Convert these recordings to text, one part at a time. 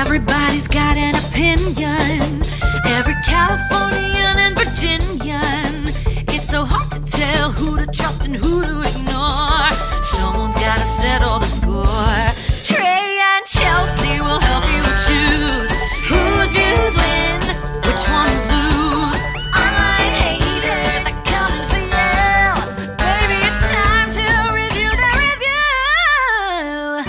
Everybody's got an opinion. Every Californian and Virginian. It's so hard to tell who to trust and who to ignore. Someone's gotta settle the score. Trey and Chelsea will help you choose whose views win, which ones lose. Online haters are coming for you. Baby, it's time to review that review.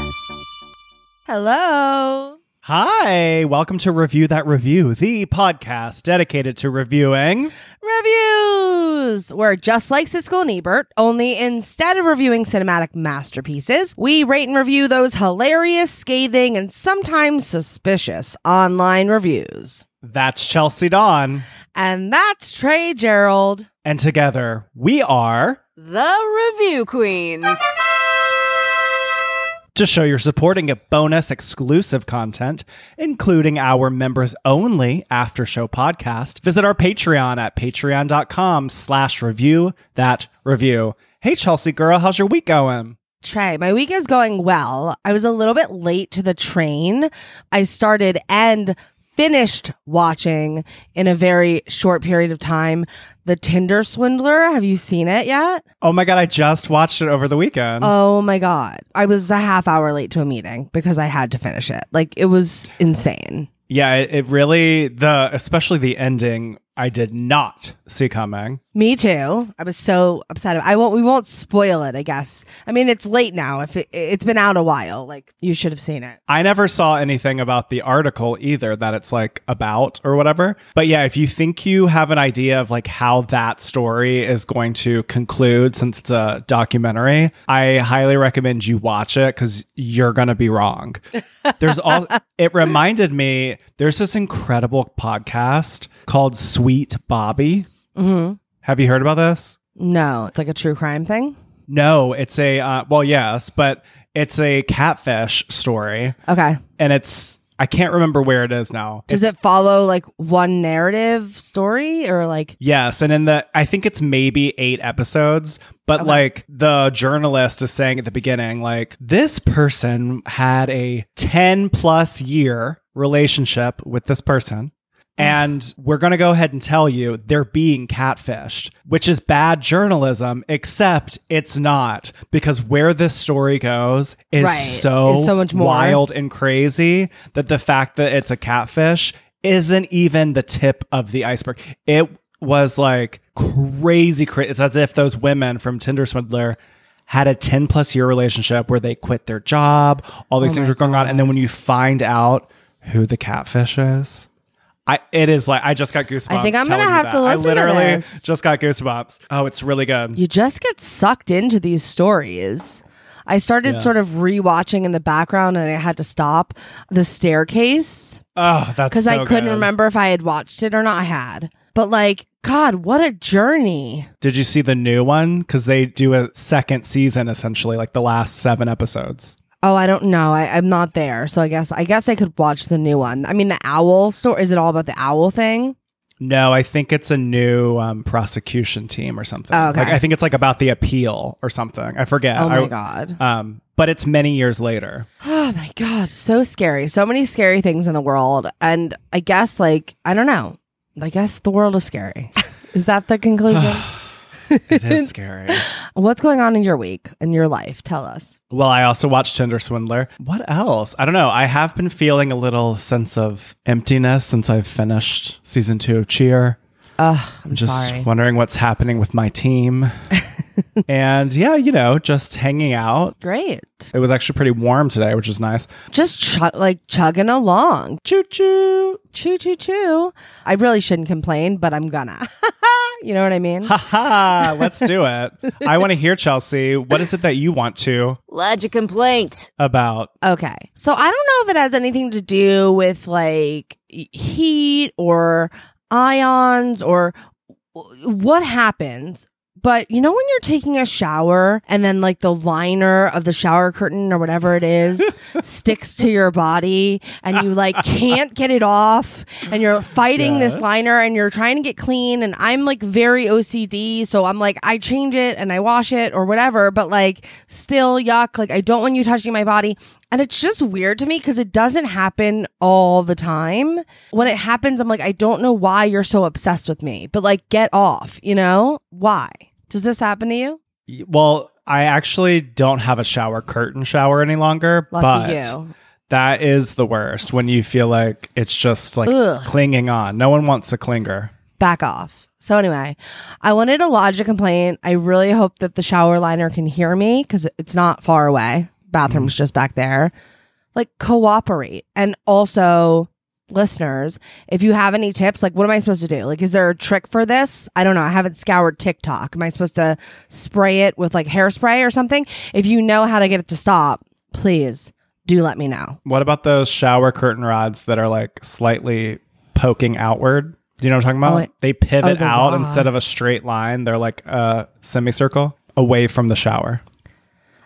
Hello. Hi, welcome to Review That Review, the podcast dedicated to reviewing reviews. We're just like Siskel and Ebert, only instead of reviewing cinematic masterpieces, we rate and review those hilarious, scathing, and sometimes suspicious online reviews. That's Chelsea Dawn. And that's Trey Gerald. And together, we are the Review Queens. To show your support and get bonus exclusive content, including our members-only after-show podcast, visit our Patreon at patreon.com/reviewthatreview. Hey, Chelsea girl, how's your week going? Trey, my week is going well. I was a little bit late to the train. I started and finished watching in a very short period of time The Tinder Swindler. Have you seen it yet? Oh my God, I just watched it over the weekend. Oh my God. I was a half hour late to a meeting because I had to finish it. Like, it was insane. Yeah, it really, especially the ending, I did not see coming. Me too. I was so upset. We won't spoil it, I guess. I mean, it's late now. If it's been out a while, like, you should have seen it. I never saw anything about the article either that it's like about or whatever. But yeah, if you think you have an idea of like how that story is going to conclude, since it's a documentary, I highly recommend you watch it because you're gonna be wrong. It reminded me, there's this incredible podcast called Sweet Bobby. Mm-hmm. Have you heard about this? No. It's like a true crime thing? No, it's a, well, yes, but it's a catfish story. Okay. And it's, I can't remember where it is now. Does it follow like one narrative story or like? Yes. And I think it's maybe 8 episodes, but okay. Like the journalist is saying at the beginning, like, this person had a 10+ year relationship with this person. And we're going to go ahead and tell you they're being catfished, which is bad journalism, except it's not, because where this story goes is so much more wild and crazy that the fact that it's a catfish isn't even the tip of the iceberg. It was like crazy. It's as if those women from Tinder Swindler had a 10+ year relationship where they quit their job. All these things were going on. And then when you find out who the catfish is... it is like, I just got goosebumps. I think I'm going to have to listen to this. I literally just got goosebumps. Oh, it's really good. You just get sucked into these stories. I started sort of rewatching in the background and I had to stop The Staircase. Oh, that's so good. Because I couldn't remember if I had watched it or not. I had. But like, God, what a journey. Did you see the new one? Because they do a second season, essentially, like the last 7 episodes. Oh, I don't know. I'm not there. So I guess I could watch the new one. I mean, the owl story. Is it all about the owl thing? No, I think it's a new prosecution team or something. Oh, okay. Like, I think it's like about the appeal or something. I forget. Oh, my God. But it's many years later. Oh, my God. So scary. So many scary things in the world. And I guess, like, I don't know. I guess the world is scary. Is that the conclusion? It is scary. What's going on in your week, in your life? Tell us. Well, I also watched Tinder Swindler. What else? I don't know. I have been feeling a little sense of emptiness since I've finished season 2 of Cheer. I'm just wondering what's happening with my team. And yeah, you know, just hanging out. Great. It was actually pretty warm today, which is nice. Just chugging along. Choo choo. Choo choo choo. I really shouldn't complain, but I'm gonna. You know what I mean? Ha ha. Let's do it. I want to hear, Chelsea. What is it that you want to lodge a complaint about? Okay. So I don't know if it has anything to do with like heat or ions or what happens. But you know when you're taking a shower and then like the liner of the shower curtain or whatever it is sticks to your body and you like can't get it off and you're fighting this liner and you're trying to get clean, and I'm like very OCD, so I'm like, I change it and I wash it or whatever, but like still yuck, like I don't want you touching my body. And it's just weird to me because it doesn't happen all the time. When it happens, I'm like, I don't know why you're so obsessed with me, but like, get off, you know? Why? Does this happen to you? Well, I actually don't have a curtain shower any longer. Lucky but you. That is the worst when you feel like it's just like Ugh. Clinging on. No one wants a clinger. Back off. So anyway, I wanted to lodge a complaint. I really hope that the shower liner can hear me because it's not far away. Bathroom's just back there. Like, cooperate. And also, listeners, if you have any tips, like, what am I supposed to do? Like, is there a trick for this? I don't know. I haven't scoured TikTok. Am I supposed to spray it with like hairspray or something? If you know how to get it to stop, please do let me know. What about those shower curtain rods that are like slightly poking outward? Do you know what I'm talking about? They pivot out rod. Instead of a straight line. They're like a semicircle away from the shower.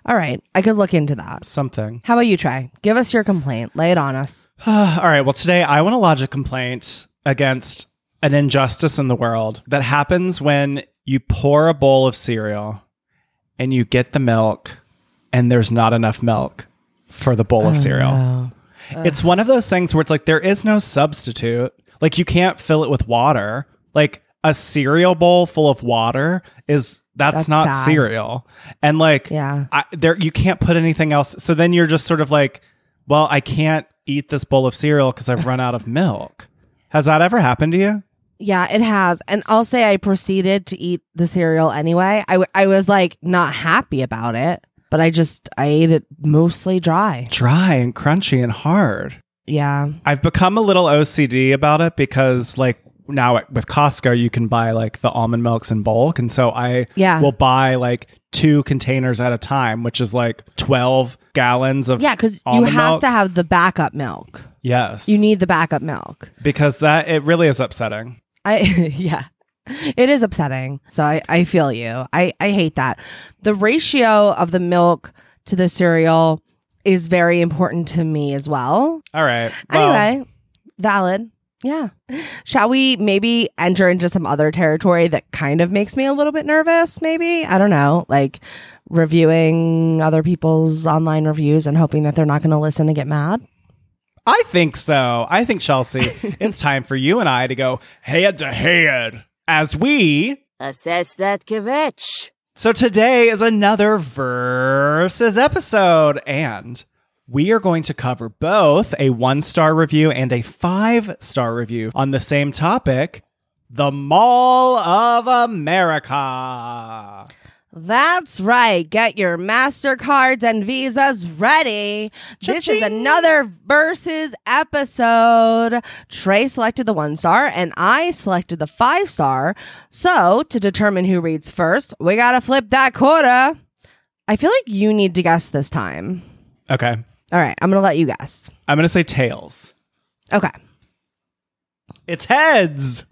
All right. I could look into that. Something. How about you, Trey? Give us your complaint. Lay it on us. All right. Well, today I want to lodge a complaint against an injustice in the world that happens when you pour a bowl of cereal and you get the milk and there's not enough milk for the bowl of cereal. No. It's one of those things where it's like there is no substitute. Like you can't fill it with water. Like a cereal bowl full of water is... That's not sad. Cereal. And like, yeah. You can't put anything else. So then you're just sort of like, well, I can't eat this bowl of cereal because I've run out of milk. Has that ever happened to you? Yeah, it has. And I'll say I proceeded to eat the cereal anyway. I was like not happy about it, but I ate it mostly dry. Dry and crunchy and hard. Yeah. I've become a little OCD about it because like, now with Costco, you can buy like the almond milks in bulk. And so I will buy like 2 containers at a time, which is like 12 gallons of because you have milk. To have the backup milk. Yes. You need the backup milk. Because it really is upsetting. It is upsetting. So I feel you. I hate that. The ratio of the milk to the cereal is very important to me as well. All right. Well, anyway, valid. Yeah. Shall we maybe enter into some other territory that kind of makes me a little bit nervous, maybe? I don't know. Like reviewing other people's online reviews and hoping that they're not going to listen and get mad? I think so. I think, Chelsea, it's time for you and I to go head to head as we assess that kvetch. So today is another versus episode and... we are going to cover both a 1-star review and a 5-star review on the same topic, the Mall of America. That's right. Get your MasterCards and Visas ready. Cha-ching. This is another Versus episode. Trey selected the 1-star and I selected the 5-star. So to determine who reads first, we got to flip that quota. I feel like you need to guess this time. Okay. All right, I'm going to let you guess. I'm going to say tails. Okay. It's heads.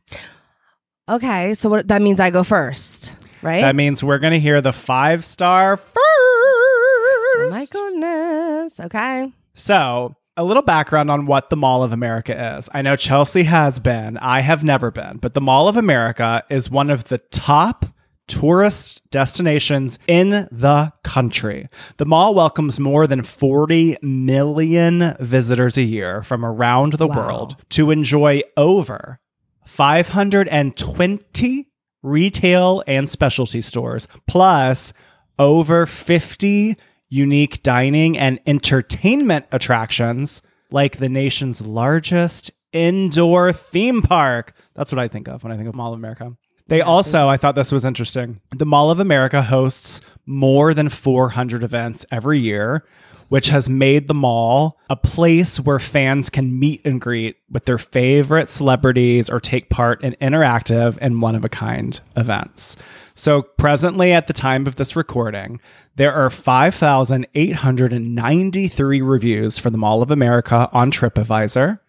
Okay, so that means I go first, right? That means we're going to hear the 5-star first. Oh my goodness. Okay. So, a little background on what the Mall of America is. I know Chelsea has been. I have never been. But the Mall of America is one of the top tourist destinations in the country. The mall welcomes more than 40 million visitors a year from around the world to enjoy over 520 retail and specialty stores, plus over 50 unique dining and entertainment attractions like the nation's largest indoor theme park. That's what I think of when I think of Mall of America. They also, I thought this was interesting, the Mall of America hosts more than 400 events every year, which has made the mall a place where fans can meet and greet with their favorite celebrities or take part in interactive and one-of-a-kind events. So presently at the time of this recording, there are 5,893 reviews for the Mall of America on TripAdvisor,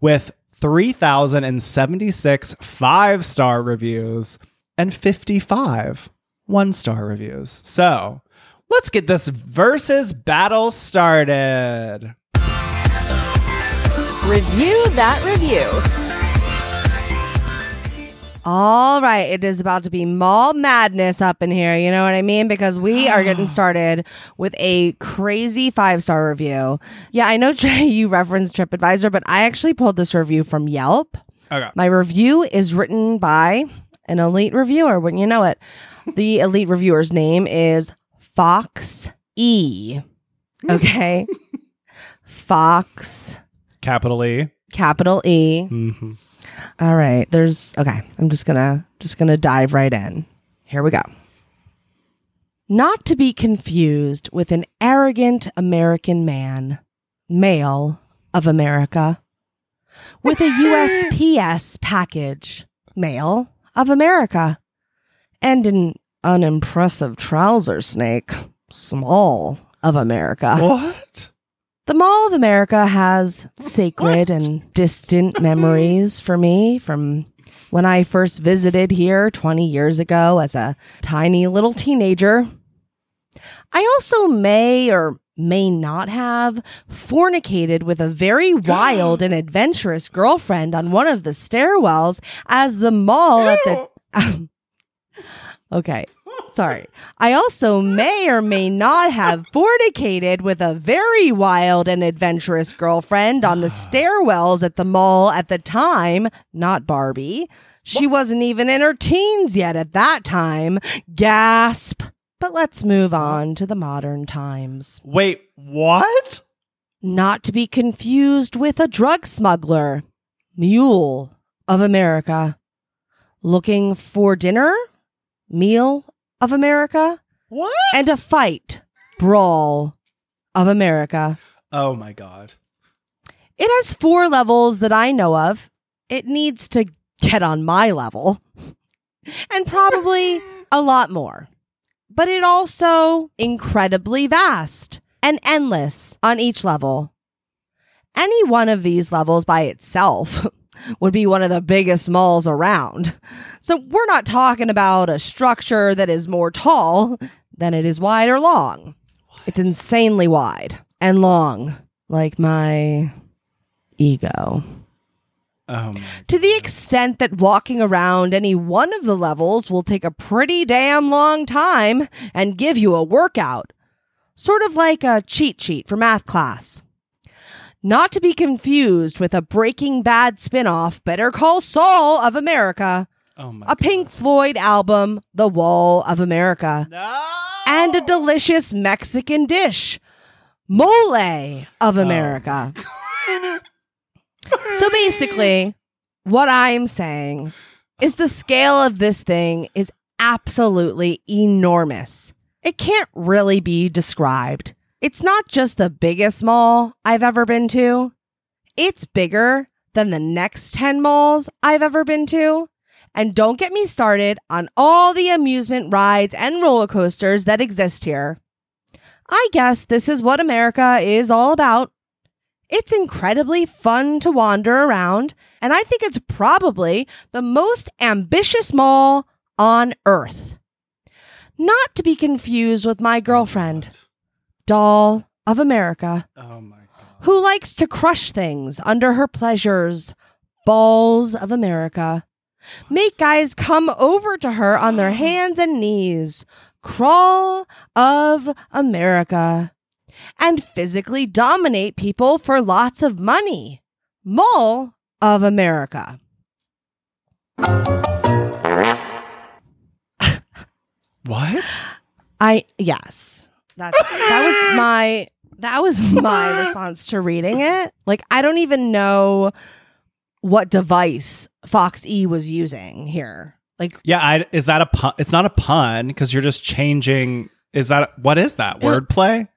with 3,076 5-star reviews and 55 1-star reviews. So let's get this versus battle started. Review that review. All right, it is about to be mall madness up in here. You know what I mean? Because we are getting started with a crazy 5-star review. Yeah, I know, Trey, you referenced TripAdvisor, but I actually pulled this review from Yelp. Okay. My review is written by an elite reviewer, wouldn't you know it? The elite reviewer's name is Fox E. Okay. Fox. Capital E. Capital E. Mm-hmm. All right. I'm just gonna dive right in. Here we go. Not to be confused with an arrogant American man, male of America, with a USPS package, male of America, and an unimpressive trouser snake, small of America. What? The Mall of America has sacred and distant memories for me from when I first visited here 20 years ago as a tiny little teenager. I also may or may not have fornicated with a very wild and adventurous girlfriend on one of the stairwells as the mall at the... Okay. Sorry. I also may or may not have fornicated with a very wild and adventurous girlfriend on the stairwells at the mall at the time. Not Barbie. She wasn't even in her teens yet at that time. Gasp. But let's move on to the modern times. Wait, what? Not to be confused with a drug smuggler. Mule of America. Looking for dinner? Meal of America. What? And a fight. Brawl of America. Oh my God. It has 4 levels that I know of. It needs to get on my level. And probably a lot more. But it also incredibly vast and endless on each level. Any one of these levels by itself would be one of the biggest malls around. So we're not talking about a structure that is more tall than it is wide or long. What? It's insanely wide and long, like my ego. To the extent that walking around any one of the levels will take a pretty damn long time and give you a workout. Sort of like a cheat sheet for math class. Not to be confused with a Breaking Bad spinoff, Better Call Saul of America, a Pink Floyd album, The Wall of America, and a delicious Mexican dish, Mole of America. So basically, what I'm saying is the scale of this thing is absolutely enormous. It can't really be described. It's not just the biggest mall I've ever been to. It's bigger than the next 10 malls I've ever been to. And don't get me started on all the amusement rides and roller coasters that exist here. I guess this is what America is all about. It's incredibly fun to wander around, and I think it's probably the most ambitious mall on Earth. Not to be confused with my girlfriend, Doll of America, who likes to crush things under her pleasures, Balls of America, make guys come over to her on their hands and knees, Crawl of America, and physically dominate people for lots of money, Mall of America. What? Yes. That was my response to reading it. Like, I don't even know what device Fox E was using here. Like, yeah, is that a pun? It's not a pun because you're just changing. What is that wordplay?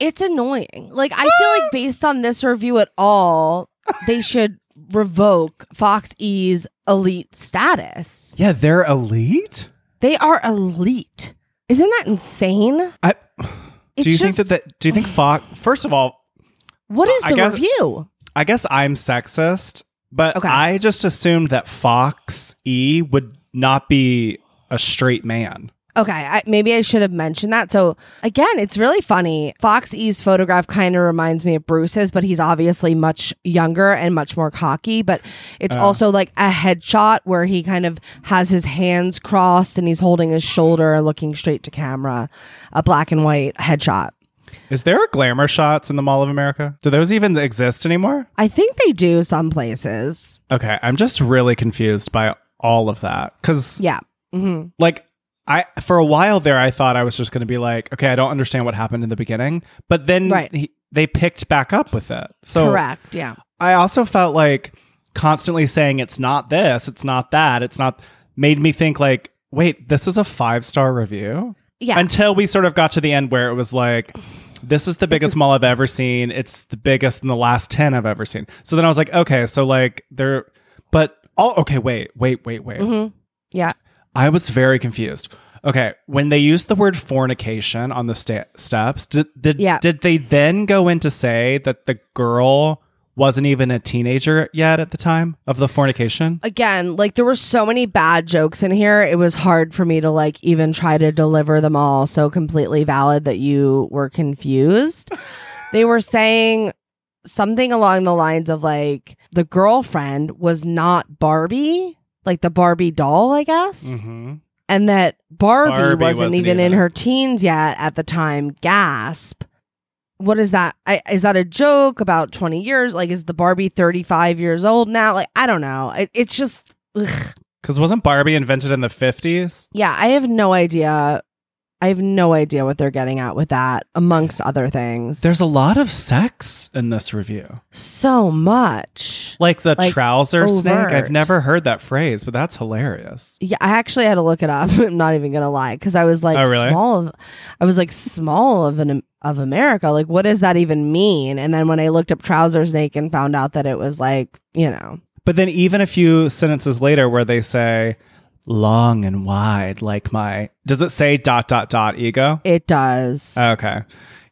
It's annoying. Like, I feel like based on this review at all, they should revoke Fox E's elite status. Yeah, they're elite. They are elite. Isn't that insane? Do you think Fox? First of all, what is the review? I guess I'm sexist, but okay. I just assumed that Fox E would not be a straight man. Okay, maybe I should have mentioned that. So again, it's really funny. Fox E's photograph kind of reminds me of Bruce's, but he's obviously much younger and much more cocky. But it's also like a headshot where he kind of has his hands crossed and he's holding his shoulder looking straight to camera. A black and white headshot. Is there glamour shots in the Mall of America? Do those even exist anymore? I think they do some places. Okay, I'm just really confused by all of that. Because yeah, mm-hmm. like... For a while there, I thought I was just going to be like, okay, I don't understand what happened in the beginning. But then they picked back up with it. So correct, yeah. I also felt like constantly saying it's not this, it's not that, it's not... made me think like, wait, this is a 5-star review? Yeah. Until we sort of got to the end where it was like... this is the biggest mall I've ever seen. It's the biggest in the last 10 I've ever seen. So then I was like, okay, so like they're... but... oh, okay, wait. Mm-hmm. Yeah. I was very confused. Okay, when they used the word fornication on the steps, did they then go in to say that the girl wasn't even a teenager yet at the time of the fornication? Again, like there were so many bad jokes in here. It was hard for me to like even try to deliver them all. So completely valid that you were confused. They were saying something along the lines of like the girlfriend was not Barbie. Like the Barbie doll, I guess. Mm-hmm. And that Barbie wasn't even in her teens yet at the time. Gasp. What is that? Is that a joke about 20 years? Like, is the Barbie 35 years old now? Like, I don't know. It's just... because wasn't Barbie invented in the 50s? Yeah, I have no idea. I have no idea what they're getting at with that, amongst other things. There's a lot of sex in this review. So much. Like the trouser overt. Snake. I've never heard that phrase, but that's hilarious. Yeah, I actually had to look it up. I'm not even going to lie. Because I was like, oh, really? small of America. Like, what does that even mean? And then when I looked up trouser snake and found out that it was like, you know. But then even a few sentences later where they say... long and wide like my... does it say ... ego? It does. Okay.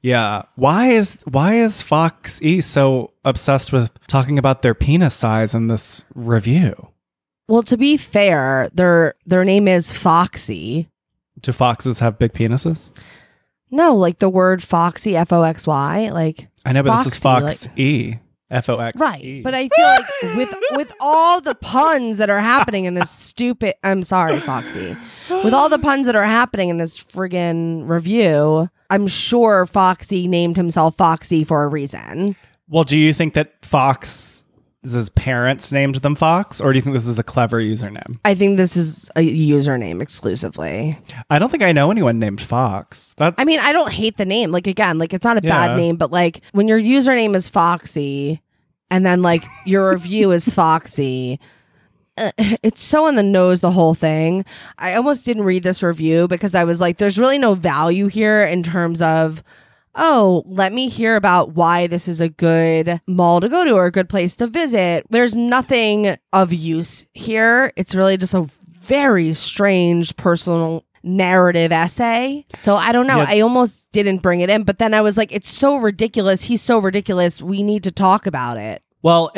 Yeah. Why is Fox E so obsessed with talking about their penis size in this review? Well, to be fair, their name is Foxy. Do foxes have big penises? No, like the word Foxy, Foxy, like... I know, but Foxy, this is Fox like... E. Foxe. Right. But I feel like with all the puns that are happening in this stupid... I'm sorry, Foxy. With all the puns that are happening in this friggin' review, I'm sure Foxy named himself Foxy for a reason. Well, do you think that Fox's parents named them Fox? Or do you think this is a clever username? I think this is a username exclusively. I don't think I know anyone named Fox. I mean, I don't hate the name. Like, again, like it's not a bad name, but like when your username is Foxy and then like your review is Foxy, it's so on the nose, the whole thing. I almost didn't read this review because I was like, there's really no value here in terms of... oh, let me hear about why this is a good mall to go to or a good place to visit. There's nothing of use here. It's really just a very strange personal narrative essay. So I don't know. Yeah. I almost didn't bring it in, but then I was like, it's so ridiculous. He's so ridiculous. We need to talk about it. Well,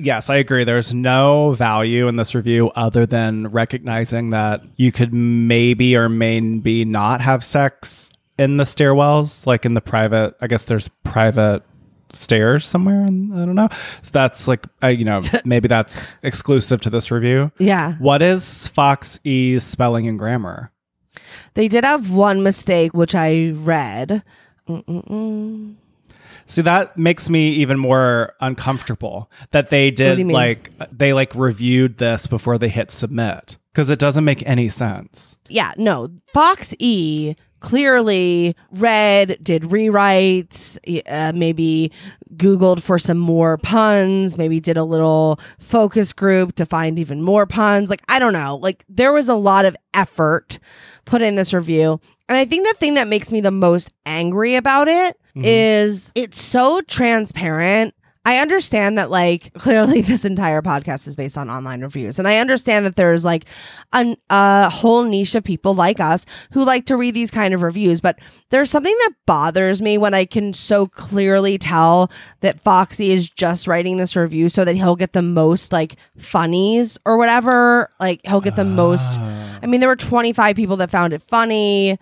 yes, I agree. There's no value in this review other than recognizing that you could maybe or maybe not have sex in the stairwells, like in the private... I guess there's private stairs somewhere, and I don't know. So that's like, you know, maybe that's exclusive to this review. Yeah. What is Fox E's spelling and grammar? They did have one mistake, which I read. Mm-mm-mm. See, that makes me even more uncomfortable that they did like... they like reviewed this before they hit submit, because it doesn't make any sense. Yeah, no. Fox E... clearly read, did rewrites, maybe Googled for some more puns, maybe did a little focus group to find even more puns. Like, I don't know. Like, there was a lot of effort put in this review. And I think the thing that makes me the most angry about it is it's so transparent. I understand that, like, clearly this entire podcast is based on online reviews. And I understand that there's, like, a whole niche of people like us who like to read these kind of reviews. But there's something that bothers me when I can so clearly tell that Fox E is just writing this review so that he'll get the most, like, funnies or whatever. Like, he'll get the most. I mean, there were 25 people that found it funny,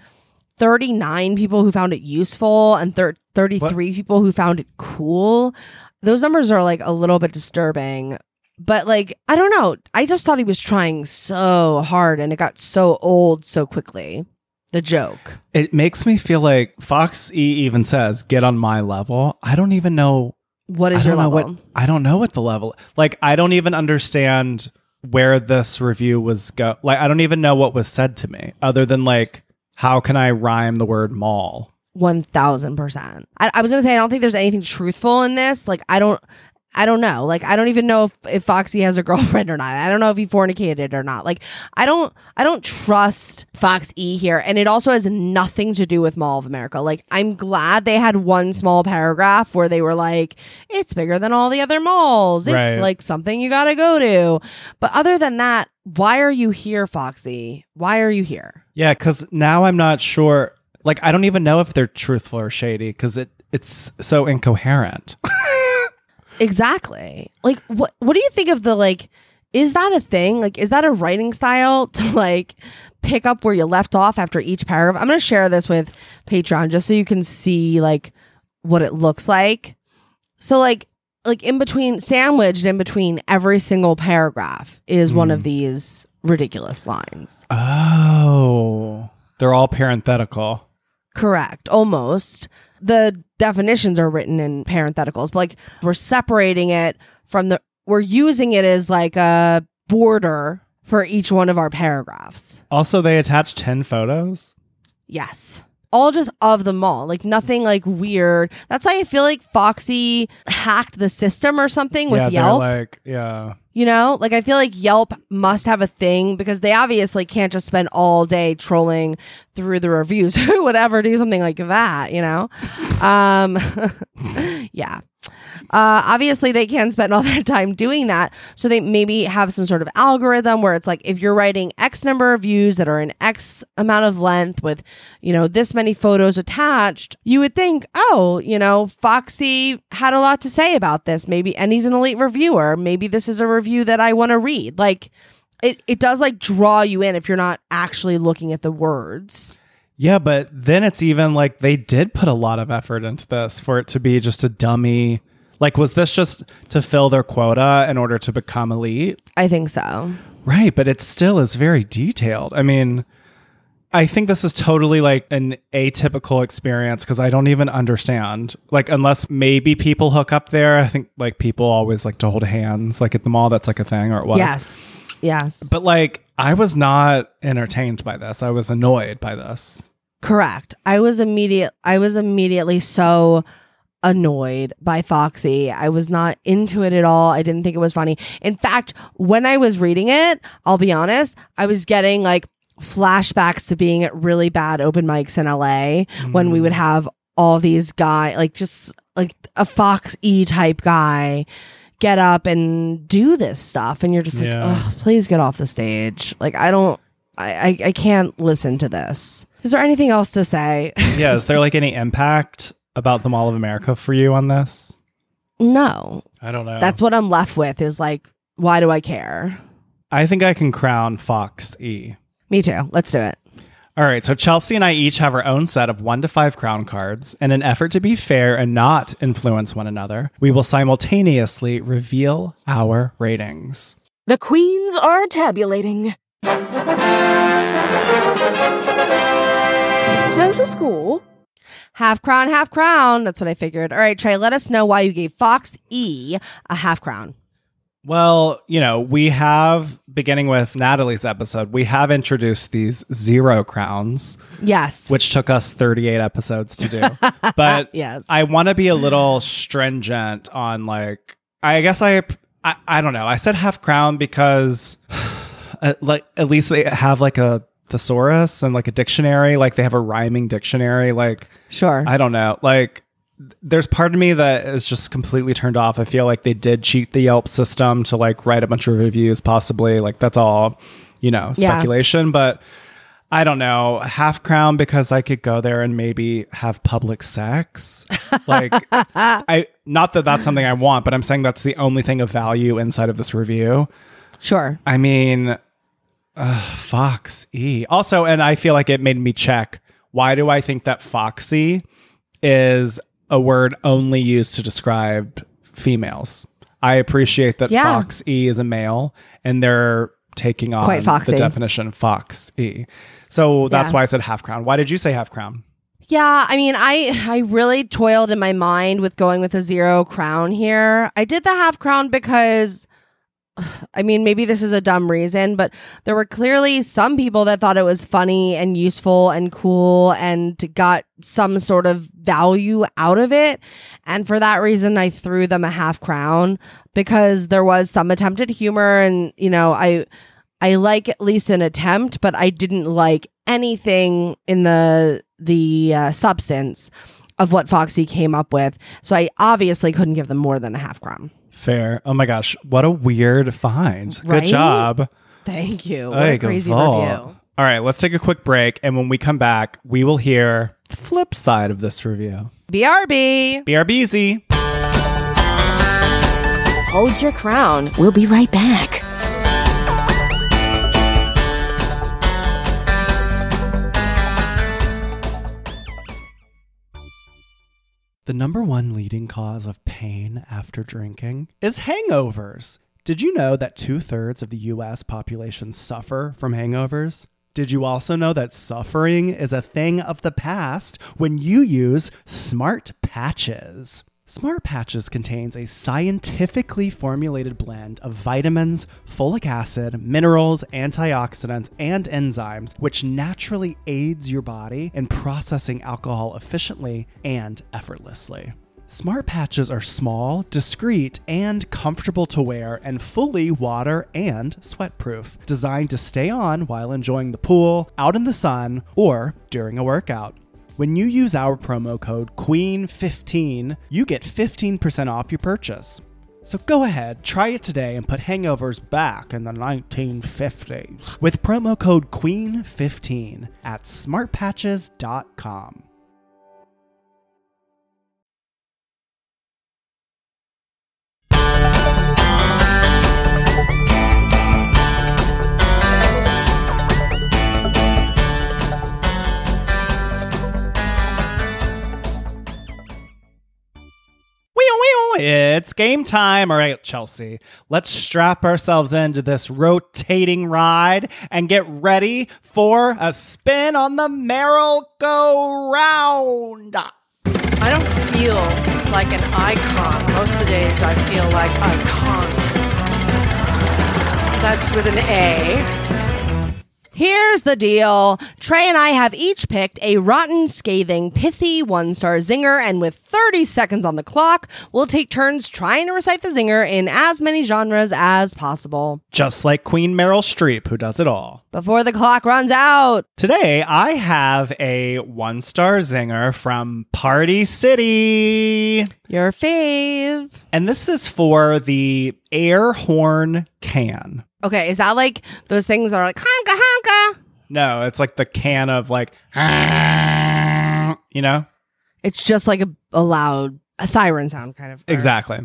39 people who found it useful, and 33 people who found it cool. Those numbers are, like, a little bit disturbing, but, like, I don't know. I just thought he was trying so hard and it got so old so quickly. The joke. It makes me feel like Fox E even says, get on my level. I don't even know. What is your level? I don't know what the level. Like, I don't even understand where this review was go. Like, I don't even know what was said to me other than, like, how can I rhyme the word mall? 1,000%. I was gonna say I don't think there's anything truthful in this. Like, I don't know. Like, I don't even know if Fox E has a girlfriend or not. I don't know if he fornicated or not. Like, I don't trust Fox E here, and it also has nothing to do with Mall of America. Like, I'm glad they had one small paragraph where they were like, it's bigger than all the other malls. It's right. Like something you gotta go to. But other than that, why are you here, Fox E? Why are you here? Yeah, because now I'm not sure. Like, I don't even know if they're truthful or shady because it's so incoherent. Exactly. Like, what do you think of the, like, is that a thing? Like, is that a writing style to, like, pick up where you left off after each paragraph? I'm going to share this with Patreon just so you can see, like, what it looks like. So, like in between, sandwiched in between every single paragraph is one of these ridiculous lines. Oh. They're all parenthetical. Correct. Almost. The definitions are written in parentheticals, but, like, we're separating it from we're using it as, like, a border for each one of our paragraphs. Also, they attach 10 photos? Yes. All just of the mall. Like, nothing, like, weird. That's why I feel like Fox E hacked the system or something with Yelp. Like, yeah. You know, like, I feel like Yelp must have a thing because they obviously can't just spend all day trolling through the reviews. Who would ever do something like that, you know? Yeah. Obviously, they can spend all their time doing that. So they maybe have some sort of algorithm where it's like, if you're writing X number of views that are in X amount of length with, you know, this many photos attached, you would think, oh, you know, Fox E had a lot to say about this. Maybe, and he's an elite reviewer. Maybe this is a review that I want to read. Like, it does, like, draw you in if you're not actually looking at the words. Yeah, but then it's even like they did put a lot of effort into this for it to be just a dummy. Like, was this just to fill their quota in order to become elite? I think so. Right, but it still is very detailed. I mean, I think this is totally, like, an atypical experience because I don't even understand. Like, unless maybe people hook up there. I think, like, people always like to hold hands. Like, at the mall, that's, like, a thing, or it was. Yes. But, like, I was not entertained by this. I was annoyed by this. Correct. I was immediately so annoyed by Fox E. I was not into it at all. I didn't think it was funny. In fact, when I was reading it, I'll be honest, I was getting, like, flashbacks to being at really bad open mics in LA when we would have all these guys, like, just like a Fox E type guy get up and do this stuff, and you're just like, oh, please get off the stage. Like, I can't listen to this. Is there anything else to say? Yeah, is there, like, any impact about the Mall of America for you on this? No. I don't know. That's what I'm left with is, like, why do I care? I think I can crown Fox E. Me too. Let's do it. All right, so Chelsea and I each have our own set of 1 to 5 crown cards. In an effort to be fair and not influence one another, we will simultaneously reveal our ratings. The queens are tabulating. Total score. Half crown. That's what I figured. All right, Trey, let us know why you gave Fox E a half crown. Well, you know, we have, beginning with Natalie's episode, we have introduced these 0 crowns. Yes. Which took us 38 episodes to do. But yes. I want to be a little stringent on, like, I guess I don't know. I said half crown because like, at least they have, like, a thesaurus and, like, a dictionary. Like, they have a rhyming dictionary. Like, sure. I don't know. Like, there's part of me that is just completely turned off. I feel like they did cheat the Yelp system to like write a bunch of reviews, possibly. Like that's all, you know, speculation, but I don't know, $5 because I could go there and maybe have public sex. Like I, not that that's something I want, but I'm saying that's the only thing of value inside of this review. Sure. I mean, Fox E. Also, and I feel like it made me check, why do I think that Foxy is a word only used to describe females? I appreciate that Fox E is a male and they're taking on the definition of Fox E. So that's why I said $5. Why did you say $5? Yeah, I mean, I really toiled in my mind with going with a $0 here. I did the $5 because, I mean, maybe this is a dumb reason, but there were clearly some people that thought it was funny and useful and cool and got some sort of value out of it. And for that reason, I threw them a $5 because there was some attempt at humor. And, you know, I like at least an attempt, but I didn't like anything in the substance of what Foxy came up with. So I obviously couldn't give them more than a $5. Fair. Oh my gosh. What a weird find. Right? Good job. Thank you. What a crazy review. All right. Let's take a quick break. And when we come back, we will hear the flip side of this review. BRB. BRBZ. Hold your crown. We'll be right back. The number one leading cause of pain after drinking is hangovers. Did you know that 2/3 of the U.S. population suffer from hangovers? Did you also know that suffering is a thing of the past when you use Smart Patches? Smart Patches contains a scientifically formulated blend of vitamins, folic acid, minerals, antioxidants, and enzymes, which naturally aids your body in processing alcohol efficiently and effortlessly. Smart Patches are small, discreet, and comfortable to wear, and fully water and sweat-proof, designed to stay on while enjoying the pool, out in the sun, or during a workout. When you use our promo code QUEEN15, you get 15% off your purchase. So go ahead, try it today and put hangovers back in the 1950s with promo code QUEEN15 at smartpatches.com. It's game time. All right, Chelsea, let's strap ourselves into this rotating ride and get ready for a spin on the merry-go-round. I don't feel like an icon. Most of the days I feel like I can't. That's with an A. Here's the deal. Trey and I have each picked a rotten, scathing, pithy one-star zinger, and with 30 seconds on the clock, we'll take turns trying to recite the zinger in as many genres as possible. Just like Queen Meryl Streep, who does it all. Before the clock runs out. Today, I have a one-star zinger from Party City. Your fave. And this is for the air horn can. Okay, is that like those things that are like honka honka? No, it's like the can of like, you know? It's just like a loud a siren sound kind of. Or... Exactly.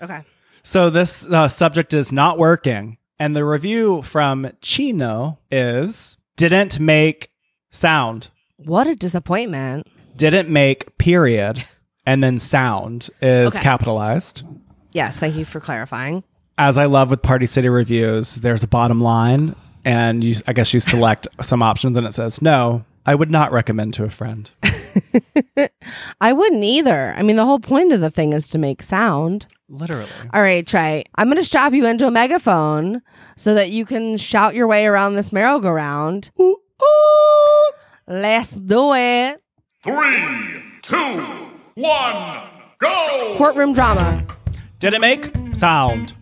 Okay. So this subject is not working. And the review from Chino is, didn't make sound. What a disappointment. Didn't make period. And then sound is capitalized. Yes, thank you for clarifying. As I love with Party City reviews, there's a bottom line, and I guess you select some options, and it says, no, I would not recommend to a friend. I wouldn't either. I mean, the whole point of the thing is to make sound. Literally. All right, Trey, I'm going to strap you into a megaphone so that you can shout your way around this merry-go-round. Ooh, ooh. Let's do it. 3, 2, 1, go! Courtroom drama. Did it make sound?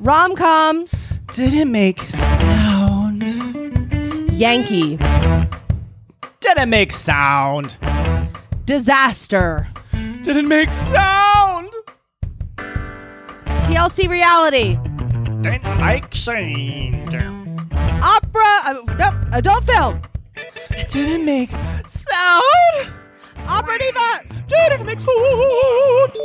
Rom-com. Did it make sound? Yankee. Did it make sound? Disaster. didn't make sound. TLC reality. Didn't make sound. Opera. Nope. Adult film. Didn't make sound. Opera diva. Didn't make sound.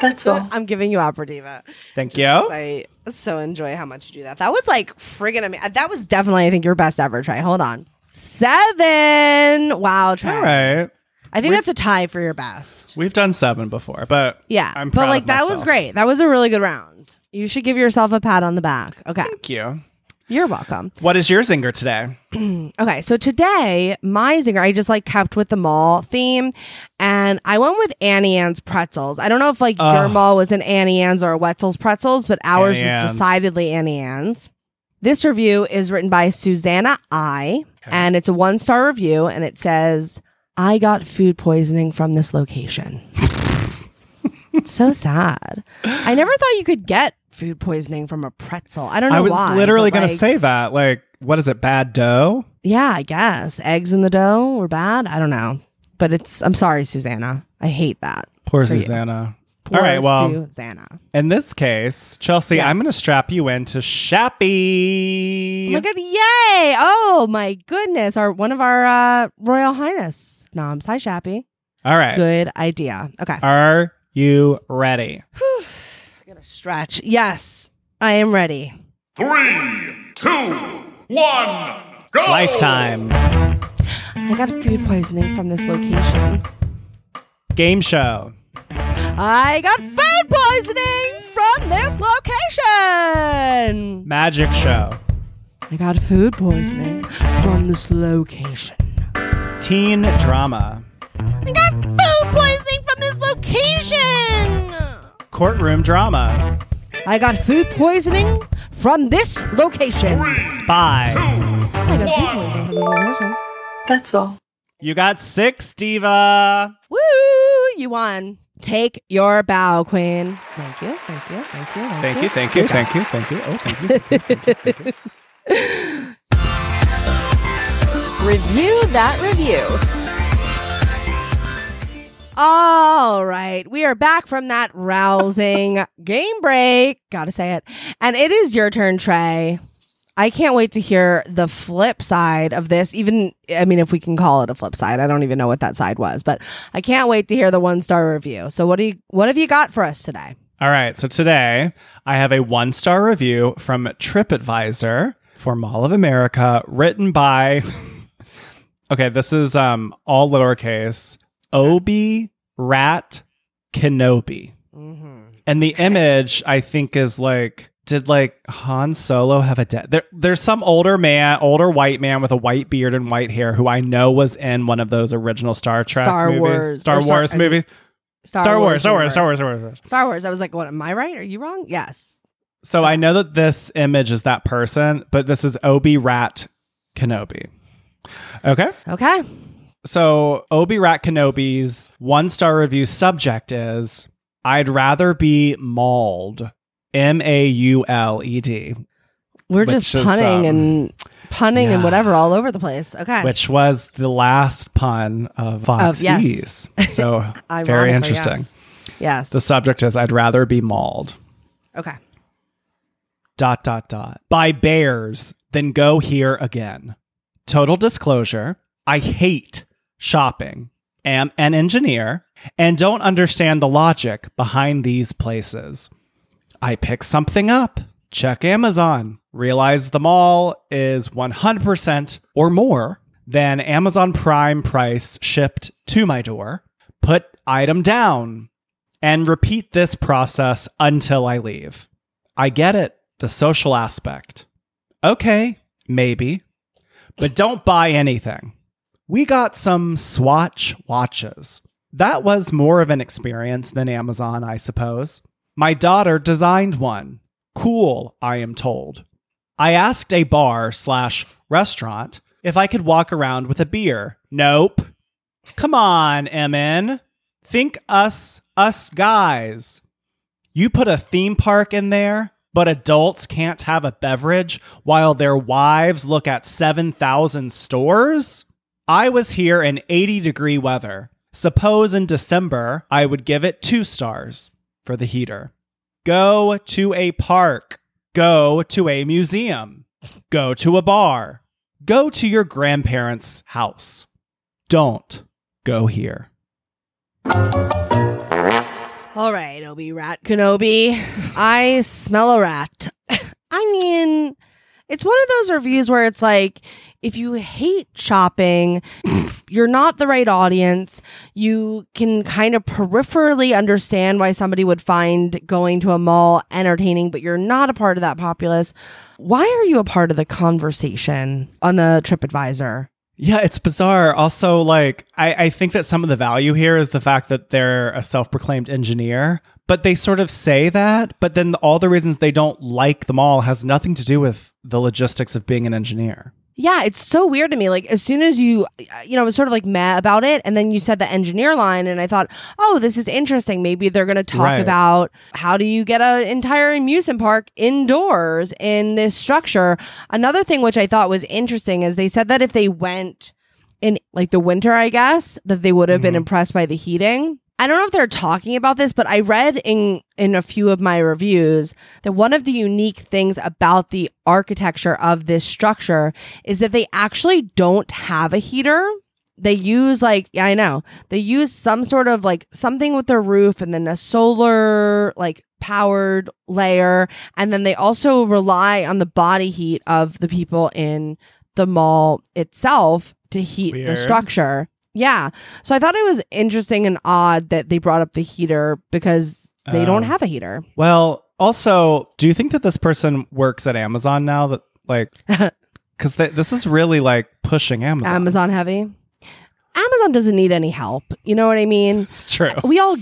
That's all. I'm giving you opera diva. Thank you. I so enjoy how much you do that. That was like friggin' amazing. That was definitely, I think, your best ever try. Hold on. 7. Wow, Trey. All right. I think that's a tie for your best. We've done 7 before, but yeah, I'm proud of myself. That was great. That was a really good round. You should give yourself a pat on the back. Okay. Thank you. You're welcome. What is your zinger today? Okay, so today, my zinger, I just like kept with the mall theme, and I went with Auntie Anne's pretzels. I don't know if like your mall was an Auntie Anne's or a Wetzel's pretzels, but ours is decidedly Auntie Anne's. This review is written by Susanna I, and it's a 1-star review, and it says, I got food poisoning from this location. So sad. I never thought you could get food poisoning from a pretzel. I don't know why. I was literally going to say that. Like, what is it? Bad dough? Yeah, I guess. Eggs in the dough were bad. I don't know. But I'm sorry, Susanna. I hate that. Poor Susanna. All right, well, Susanna. In this case, Chelsea, yes. I'm going to strap you into Shappy. Oh my god, yay! Oh my goodness, one of our Royal Highness noms. Hi, Shappy. All right. Good idea. Okay. Are you ready? I'm going to stretch. Yes, I am ready. 3, 2, 1, go! Lifetime. I got food poisoning from this location. Game show. I got food poisoning from this location. Magic show. I got food poisoning from this location. Teen drama. I got food poisoning from this location. Courtroom drama. I got food poisoning from this location. Spy. 2, I got food poisoning from this location. That's all. You got 6, Diva. Woo, you won. Take your bow, Queen. Thank you, thank you, thank you, thank you. Thank you, thank you, thank you, thank you. Oh, thank you, thank you, thank you. Review that review. All right. We are back from that rousing game break. Gotta say it. And it is your turn, Trey. I can't wait to hear the flip side of this. If we can call it a flip side. I don't even know what that side was, but I can't wait to hear the 1-star review. So what have you got for us today? All right. So today I have a 1-star review from TripAdvisor for Mall of America written by, okay, this is all lowercase, Obi-Wan Kenobi. Mm-hmm. And the image I think is like, did Han Solo have a dad? There's some older white man with a white beard and white hair who I know was in one of those original Star Trek movies. Star Wars. I was like, what, am I right? Are you wrong? Yes. So I know that this image is that person, but this is Obi-Wan Kenobi. Okay. Okay. So Obi-Wan Kenobi's 1-star review subject is, I'd rather be mauled. MAULED. We're just punning and whatever all over the place. Okay. Which was the last pun of Fox E's. So very interesting. Yes. The subject is, I'd rather be mauled. Okay. ... By bears than go here again. Total disclosure, I hate shopping. Am an engineer and don't understand the logic behind these places. I pick something up, check Amazon, realize the mall is 100% or more than Amazon Prime price shipped to my door, put item down, and repeat this process until I leave. I get it, the social aspect. Okay, maybe, but don't buy anything. We got some Swatch watches. That was more of an experience than Amazon, I suppose. My daughter designed one. Cool, I am told. I asked a bar/restaurant if I could walk around with a beer. Nope. Come on, MN. Think us guys. You put a theme park in there, but adults can't have a beverage while their wives look at 7,000 stores? I was here in 80-degree weather. Suppose in December, I would give it 2 stars for the heater. Go to a park. Go to a museum. Go to a bar. Go to your grandparents' house. Don't go here. All right, Obi-Rat Kenobi. I smell a rat. I mean, it's one of those reviews where it's like, if you hate shopping, you're not the right audience. You can kind of peripherally understand why somebody would find going to a mall entertaining, but you're not a part of that populace. Why are you a part of the conversation on the TripAdvisor? Yeah, it's bizarre. Also, like, I think that some of the value here is the fact that they're a self-proclaimed engineer, but they sort of say that, but then all the reasons they don't like the mall has nothing to do with the logistics of being an engineer. Yeah, it's so weird to me. Like, as soon as you know, I was sort of like meh about it. And then you said the engineer line and I thought, oh, this is interesting. Maybe they're going to talk about how do you get an entire amusement park indoors in this structure. Another thing which I thought was interesting is they said that if they went in like the winter, I guess, that they would have been impressed by the heating. I don't know if they're talking about this, but I read in a few of my reviews that one of the unique things about the architecture of this structure is that they actually don't have a heater. They use they use some sort of like something with their roof and then a solar like powered layer. And then they also rely on the body heat of the people in the mall itself to heat the structure. Yeah. So I thought it was interesting and odd that they brought up the heater because they don't have a heater. Well, also, do you think that this person works at Amazon now? That like, because this is really like pushing Amazon. Amazon heavy. Amazon doesn't need any help. You know what I mean? It's true. We all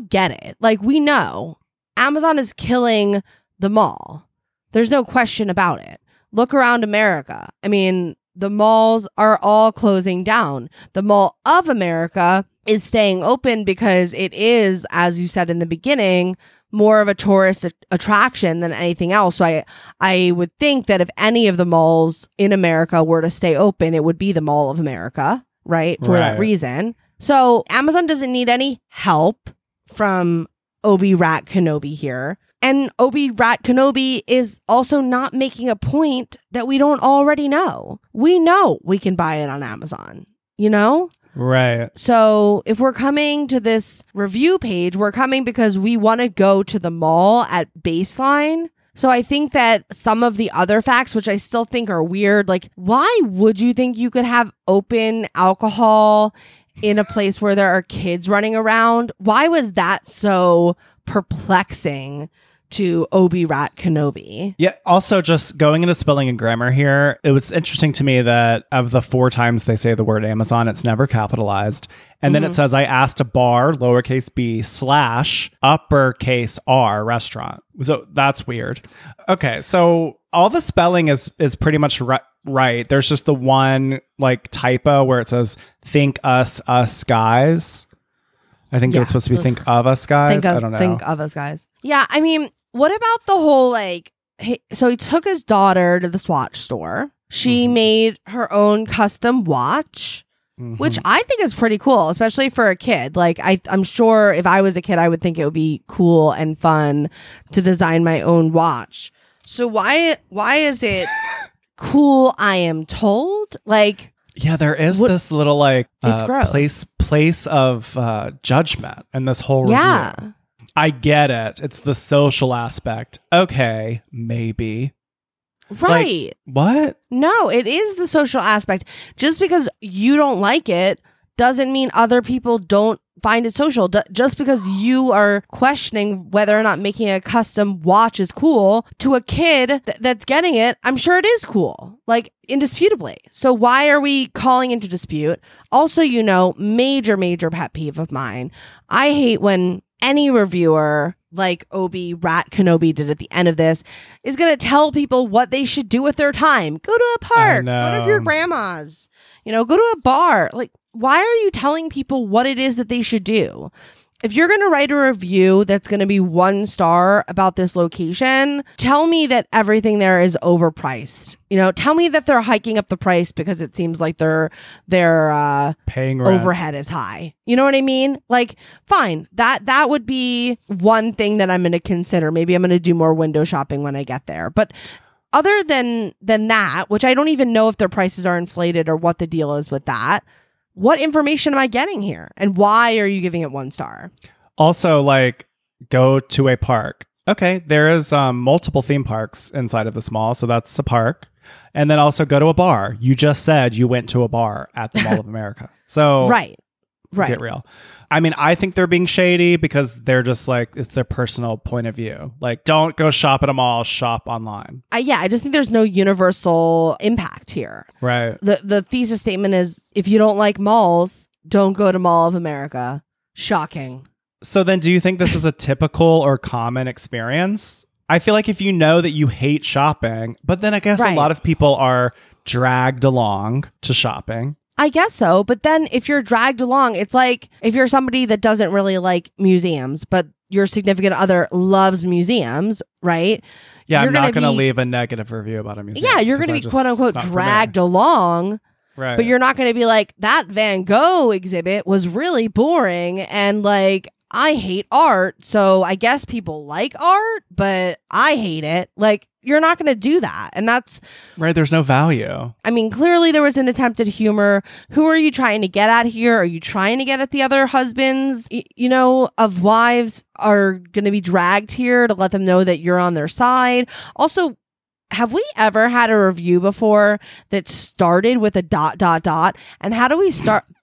get it. Like, we know Amazon is killing the mall. There's no question about it. Look around America. I mean, the malls are all closing down. The Mall of America is staying open because it is, as you said in the beginning, more of a tourist attraction than anything else. So I would think that if any of the malls in America were to stay open, it would be the Mall of America, right? For that reason. So Amazon doesn't need any help from Obi-Rat Kenobi here. And Obi-Rat Kenobi is also not making a point that we don't already know. We know we can buy it on Amazon, you know? Right. So if we're coming to this review page, we're coming because we want to go to the mall at baseline. So I think that some of the other facts, which I still think are weird, like, why would you think you could have open alcohol in a place where there are kids running around? Why was that so perplexing to Obi-Rat Kenobi? Yeah, also just going into spelling and grammar here, it was interesting to me that of the 4 times they say the word Amazon, it's never capitalized. And then it says, I asked a bar, /uppercase R restaurant. So that's weird. Okay, so all the spelling is pretty much right. There's just the one like typo where it says, think us guys. I think it was supposed to be think of us guys. I don't know. Think of us guys. Yeah, I mean, what about the whole like, so he took his daughter to the Swatch store. She made her own custom watch, which I think is pretty cool, especially for a kid. Like, I'm sure if I was a kid, I would think it would be cool and fun to design my own watch. So why is it cool, I am told? Like, yeah, there is this little like place of judgment in this whole review. Yeah. I get it. It's the social aspect. Okay, maybe. Right. Like, what? No, it is the social aspect. Just because you don't like it doesn't mean other people don't find it social. Just because you are questioning whether or not making a custom watch is cool, to a kid that's getting it, I'm sure it is cool, like indisputably. So why are we calling into dispute? Also, you know, major pet peeve of mine. I hate when any reviewer, like Obi-Rat Kenobi did at the end of this, is going to tell people what they should do with their time. Go to a park, go to your grandma's, you know, go to a bar. Like, why are you telling people what it is that they should do? If you're going to write a review that's going to be 1 star about this location, tell me that everything there is overpriced. You know, tell me that they're hiking up the price because it seems like their paying overhead is high. You know what I mean? Like, fine. That would be one thing that I'm going to consider. Maybe I'm going to do more window shopping when I get there. But other than that, which I don't even know if their prices are inflated or what the deal is with that, what information am I getting here? And why are you giving it 1 star? Also, like, go to a park. Okay, there is multiple theme parks inside of this mall, so that's a park. And then also go to a bar. You just said you went to a bar at the Mall of America. So right. Get real. I mean, I think they're being shady because they're just like, it's their personal point of view. Like, don't go shop at a mall, shop online. I just think there's no universal impact here. Right. The thesis statement is, if you don't like malls, don't go to Mall of America. Shocking. So then do you think this is a typical or common experience? I feel like if you know that you hate shopping, but then I guess a lot of people are dragged along to shopping. I guess so. But then if you're dragged along, it's like if you're somebody that doesn't really like museums, but your significant other loves museums, right? Yeah, I'm not going to leave a negative review about a museum. Yeah, you're going to be, quote unquote, dragged along. Right. But you're not going to be like, that Van Gogh exhibit was really boring. And like, I hate art. So I guess people like art, but I hate it. Like, you're not going to do that. And that's right. There's no value. I mean, clearly there was an attempt at humor. Who are you trying to get at here? Are you trying to get at the other husbands, you know, of wives are going to be dragged here to let them know that you're on their side? Also, have we ever had a review before that started with a ... And how do we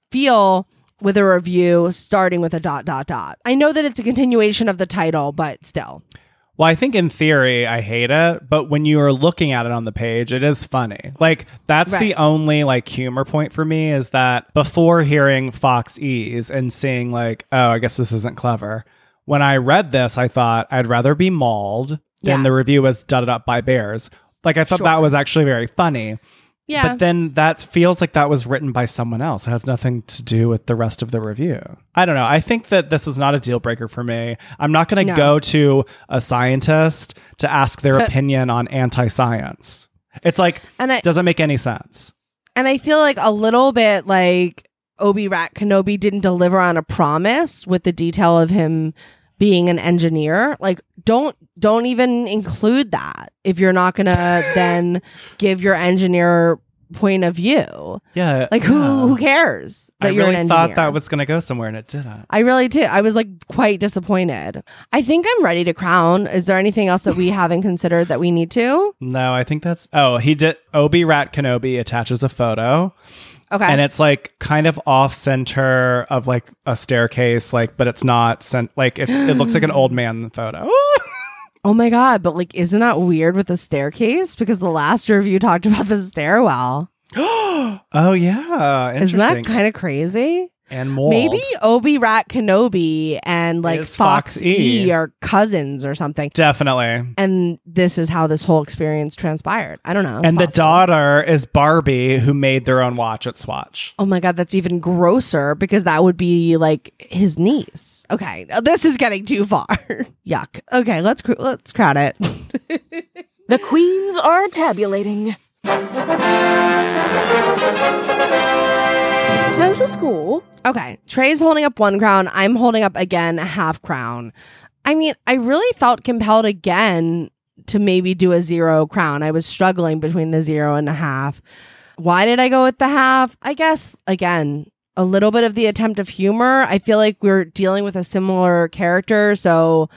feel with a review starting with a ... I know that it's a continuation of the title, but still. Well, I think in theory, I hate it. But when you are looking at it on the page, it is funny. Like, that's the only, like, humor point for me is that before hearing Fox E's and seeing, like, oh, I guess this isn't clever. When I read this, I thought I'd rather be mauled than the review was dudded up by bears. Like, I thought that was actually very funny. Yeah. But then that feels like that was written by someone else. It has nothing to do with the rest of the review. I don't know. I think that this is not a deal breaker for me. I'm not going to go to a scientist to ask their opinion on anti-science. It's like, it doesn't make any sense. And I feel like a little bit like Obi-Wan Kenobi didn't deliver on a promise with the detail of him being an engineer. Like, don't even include that if you're not going to then give your engineer point of view. Yeah. Like, who cares that you're an engineer? I really thought that was going to go somewhere, and it didn't. I really did. I was, like, quite disappointed. I think I'm ready to crown. Is there anything else that we haven't considered that we need to? No, I think that's... Oh, he did... Obi-Wan Kenobi attaches a photo. Okay. And it's, like, kind of off-center of, like, a staircase, like, but it's not... like, it looks like an old man photo. Oh my God, but like, isn't that weird with the staircase? Because the last review talked about the stairwell. Oh yeah. Isn't that kind of crazy? And more. Maybe Obi-Wan Kenobi and like Fox E are cousins or something. Definitely. And this is how this whole experience transpired. I don't know. And the daughter is Barbie, who made their own watch at Swatch. Oh my God, that's even grosser because that would be like his niece. Okay, this is getting too far. Yuck. Okay, let's crowd it. The queens are tabulating. Total score. Okay. Trey's holding up 1 crown. I'm holding up again a ½ crown. I mean, I really felt compelled again to maybe do a 0 crown. I was struggling between the 0 and a half. Why did I go with the half? I guess, again, a little bit of the attempt of humor. I feel like we're dealing with a similar character. So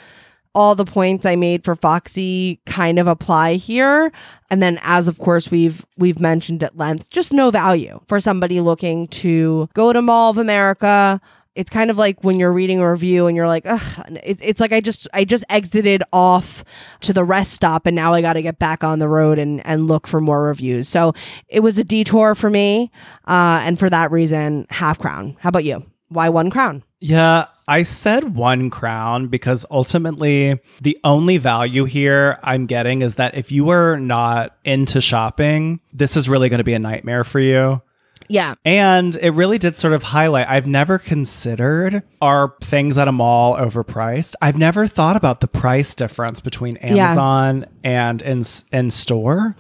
all the points I made for Foxy kind of apply here. And then, as of course we've mentioned at length, just no value for somebody looking to go to Mall of America. It's kind of like when you're reading a review and you're like, ugh, it's like I just exited off to the rest stop and now I got to get back on the road and look for more reviews. So it was a detour for me. And for that reason, ½ crown. How about you? Why 1 crown? Yeah, I said 1 crown because ultimately the only value here I'm getting is that if you are not into shopping, this is really going to be a nightmare for you. Yeah. And it really did sort of highlight, I've never considered, are things at a mall overpriced? I've never thought about the price difference between Amazon and in store,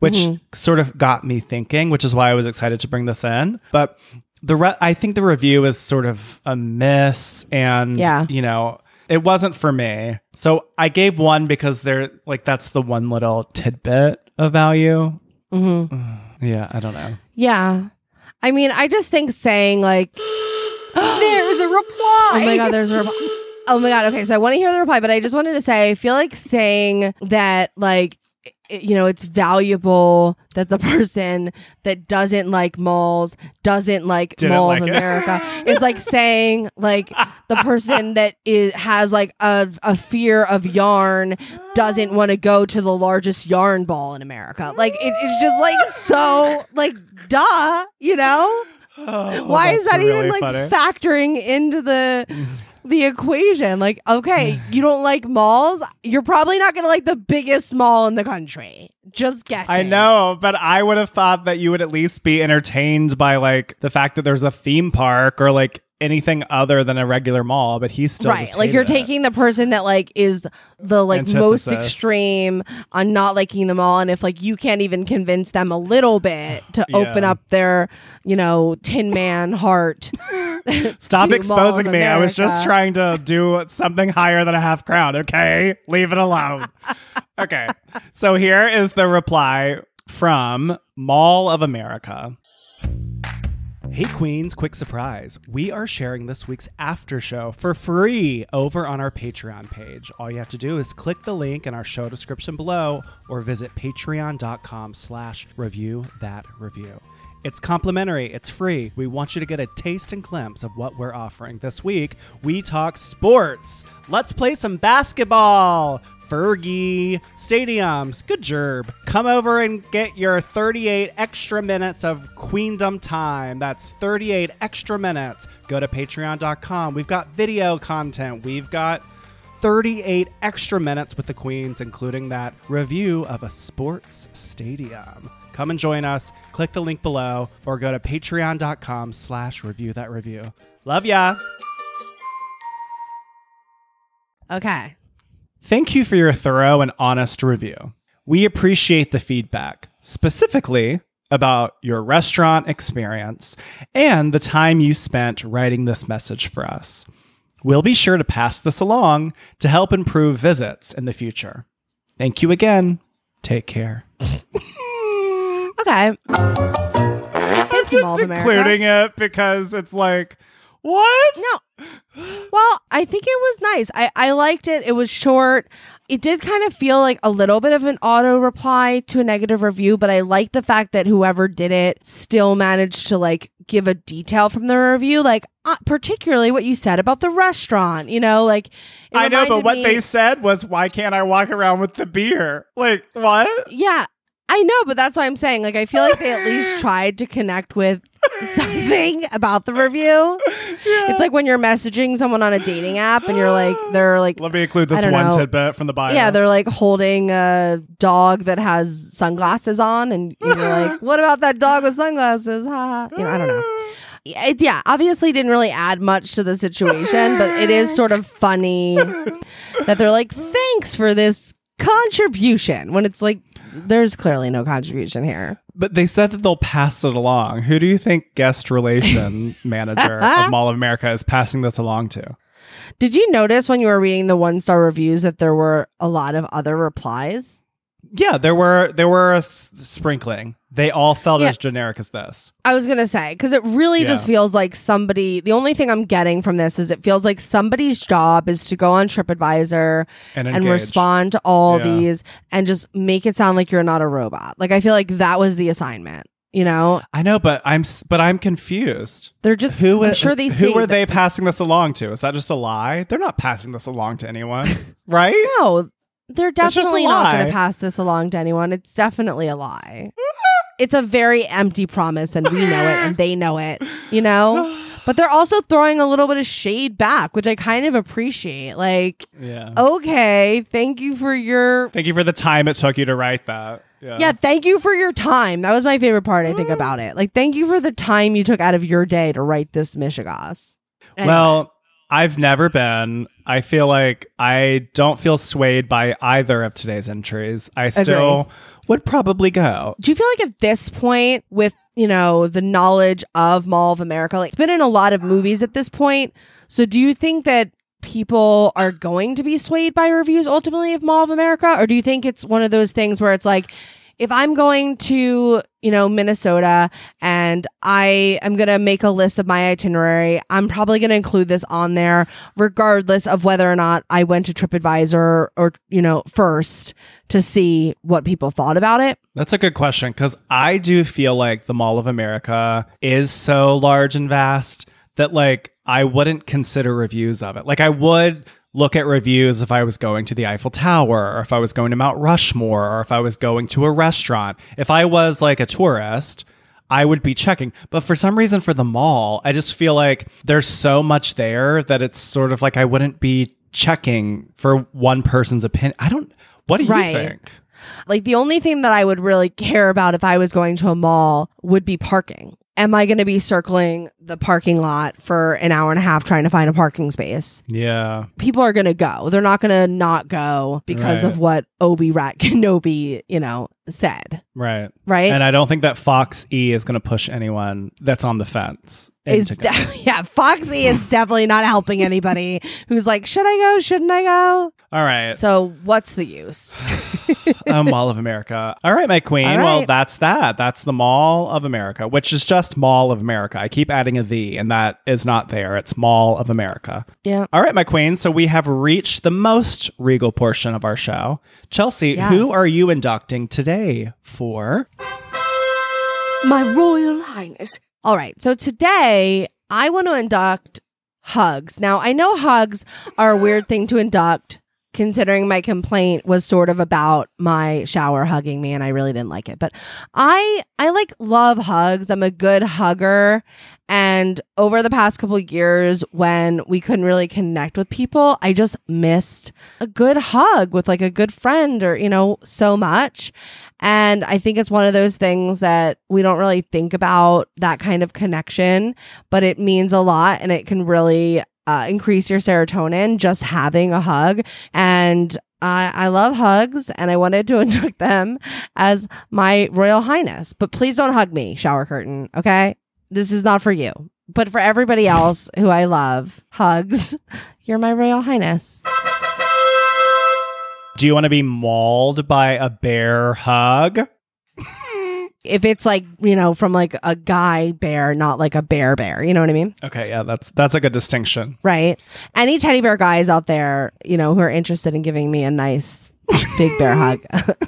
which sort of got me thinking, which is why I was excited to bring this in. But I think the review is sort of a miss, and, you know, it wasn't for me. So I gave one because they're like, that's the one little tidbit of value. Mm-hmm. Yeah, I don't know. Yeah. I mean, I just think saying like, there's a reply. Oh my God, there's a reply. Oh my God. Okay, so I want to hear the reply, but I just wanted to say, I feel like saying that, like, you know, it's valuable that the person that doesn't like malls, doesn't like Mall of America, is like saying like the person that has like a fear of yarn doesn't want to go to the largest yarn ball in America. Like it's just like so like duh, you know? Oh, why is that really even like funny. Factoring into the equation? Like, okay, you don't like malls, you're probably not gonna like the biggest mall in the country. Just guessing. I know, but I would have thought that you would at least be entertained by like the fact that there's a theme park or like anything other than a regular mall, but he's still right. Like you're taking the person that like is the like antithesis. Most extreme on not liking the mall, and if like you can't even convince them a little bit to open up their, you know, Tin Man heart. Stop exposing me. I was just trying to do something higher than a $5, okay? Leave it alone. Okay. So here is the reply from Mall of America. Hey Queens, quick surprise. We are sharing this week's after show for free over on our Patreon page. All you have to do is click the link in our show description below or visit patreon.com/reviewthatreview. It's complimentary. It's free. We want you to get a taste and glimpse of what we're offering. This week, we talk sports. Let's play some basketball. Fergie, stadiums, good gerb. Come over and get your 38 extra minutes of Queendom time. That's 38 extra minutes. Go to patreon.com. We've got video content. We've got 38 extra minutes with the Queens, including that review of a sports stadium. Come and join us. Click the link below or go to patreon.com/reviewthatreview. Love ya. Okay. Thank you for your thorough and honest review. We appreciate the feedback, specifically about your restaurant experience and the time you spent writing this message for us. We'll be sure to pass this along to help improve visits in the future. Thank you again. Take care. Okay. Thank you, Mall of America. Just including it because it's like, what? No. Well, I think it was nice. I liked it. It was short. It did kind of feel like a little bit of an auto reply to a negative review, but I like the fact that whoever did it still managed to like give a detail from the review, like particularly what you said about the restaurant, you know, like I know, but what they said was, why can't I walk around with the beer? Like, what? Yeah. I know, but that's why I'm saying, like, I feel like they at least tried to connect with something about the review. Yeah. It's like when you're messaging someone on a dating app and you're like, they're like, let me include this one tidbit from the bio. Yeah, they're like holding a dog that has sunglasses on, and you're like, what about that dog with sunglasses? Ha ha. You know, I don't know. Yeah, obviously didn't really add much to the situation, but it is sort of funny that they're like, thanks for this contribution, when it's like there's clearly no contribution here. But they said that they'll pass it along. Who do you think guest relation manager of Mall of America is passing this along to? Did you notice when you were reading the one-star reviews that there were a lot of other replies? Yeah, there were a sprinkling. They all felt as generic as this. I was going to say, because it really just feels like somebody, the only thing I'm getting from this is it feels like somebody's job is to go on TripAdvisor and respond to all these and just make it sound like you're not a robot. Like, I feel like that was the assignment, you know? I know, but I'm confused. They're just, who are they passing this along to? Is that just a lie? They're not passing this along to anyone, right? No, they're definitely not going to pass this along to anyone. It's definitely a lie. It's a very empty promise, and we know it and they know it, you know? But they're also throwing a little bit of shade back, which I kind of appreciate. Like, yeah. Okay, thank you for the time it took you to write that. Yeah, thank you for your time. That was my favorite part, I think, about it. Like, thank you for the time you took out of your day to write this Michigas. Anyway. Well, I've never been. I feel like I don't feel swayed by either of today's entries. I still would probably go. Do you feel like at this point, with, you know, the knowledge of Mall of America, like, it's been in a lot of movies at this point. So do you think that people are going to be swayed by reviews ultimately of Mall of America? Or do you think it's one of those things where it's like, if I'm going to, you know, Minnesota and I am going to make a list of my itinerary, I'm probably going to include this on there regardless of whether or not I went to TripAdvisor or, you know, first to see what people thought about it? That's a good question, because I do feel like the Mall of America is so large and vast that, like, I wouldn't consider reviews of it. Like, I would look at reviews if I was going to the Eiffel Tower, or if I was going to Mount Rushmore, or if I was going to a restaurant. If I was like a tourist, I would be checking. But for some reason, for the mall, I just feel like there's so much there that it's sort of like I wouldn't be checking for one person's opinion. What do you think? Like, the only thing that I would really care about if I was going to a mall would be parking. Am I going to be circling the parking lot for an hour and a half trying to find a parking space? Yeah. People are going to go. They're not going to not go because of what Obi-Wan Kenobi, you know, said. Right. And I don't think that Fox E is going to push anyone that's on the fence. Fox E is definitely not helping anybody who's like, should I go? Shouldn't I go? All right. So what's the use? Mall of America. All right, my queen. Right. Well, that's that. That's the Mall of America, which is just Mall of America. I keep adding a "the" and that is not there. It's Mall of America. Yeah. All right, my queen. So we have reached the most regal portion of our show. Chelsea, who are you inducting today for? My Royal Highness. All right. So today I want to induct hugs. Now, I know hugs are a weird thing to induct, considering my complaint was sort of about my shower hugging me and I really didn't like it. But I like love hugs. I'm a good hugger. And over the past couple of years, when we couldn't really connect with people, I just missed a good hug with like a good friend or, you know, so much. And I think it's one of those things that we don't really think about, that kind of connection, but it means a lot and it can really increase your serotonin just having a hug. And I love hugs and I wanted to induct them as my Royal Highness. But please don't hug me, shower curtain, okay? This is not for you, but for everybody else who I love, hugs. You're my Royal Highness. Do you want to be mauled by a bear hug? If it's like, you know, from like a guy bear, not like a bear bear, you know what I mean? Okay, yeah, that's a good distinction. Right. Any teddy bear guys out there, you know, who are interested in giving me a nice big bear hug,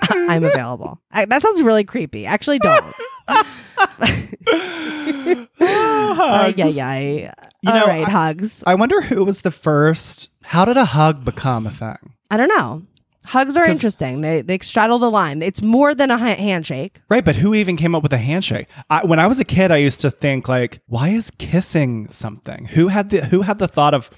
I'm available. That sounds really creepy. Actually, don't. Hugs. I wonder who was the first. How did a hug become a thing? I don't know. Hugs are interesting. They straddle the line. It's more than a handshake. Right, but who even came up with a handshake? When I was a kid, I used to think, like, why is kissing something? Who had the thought of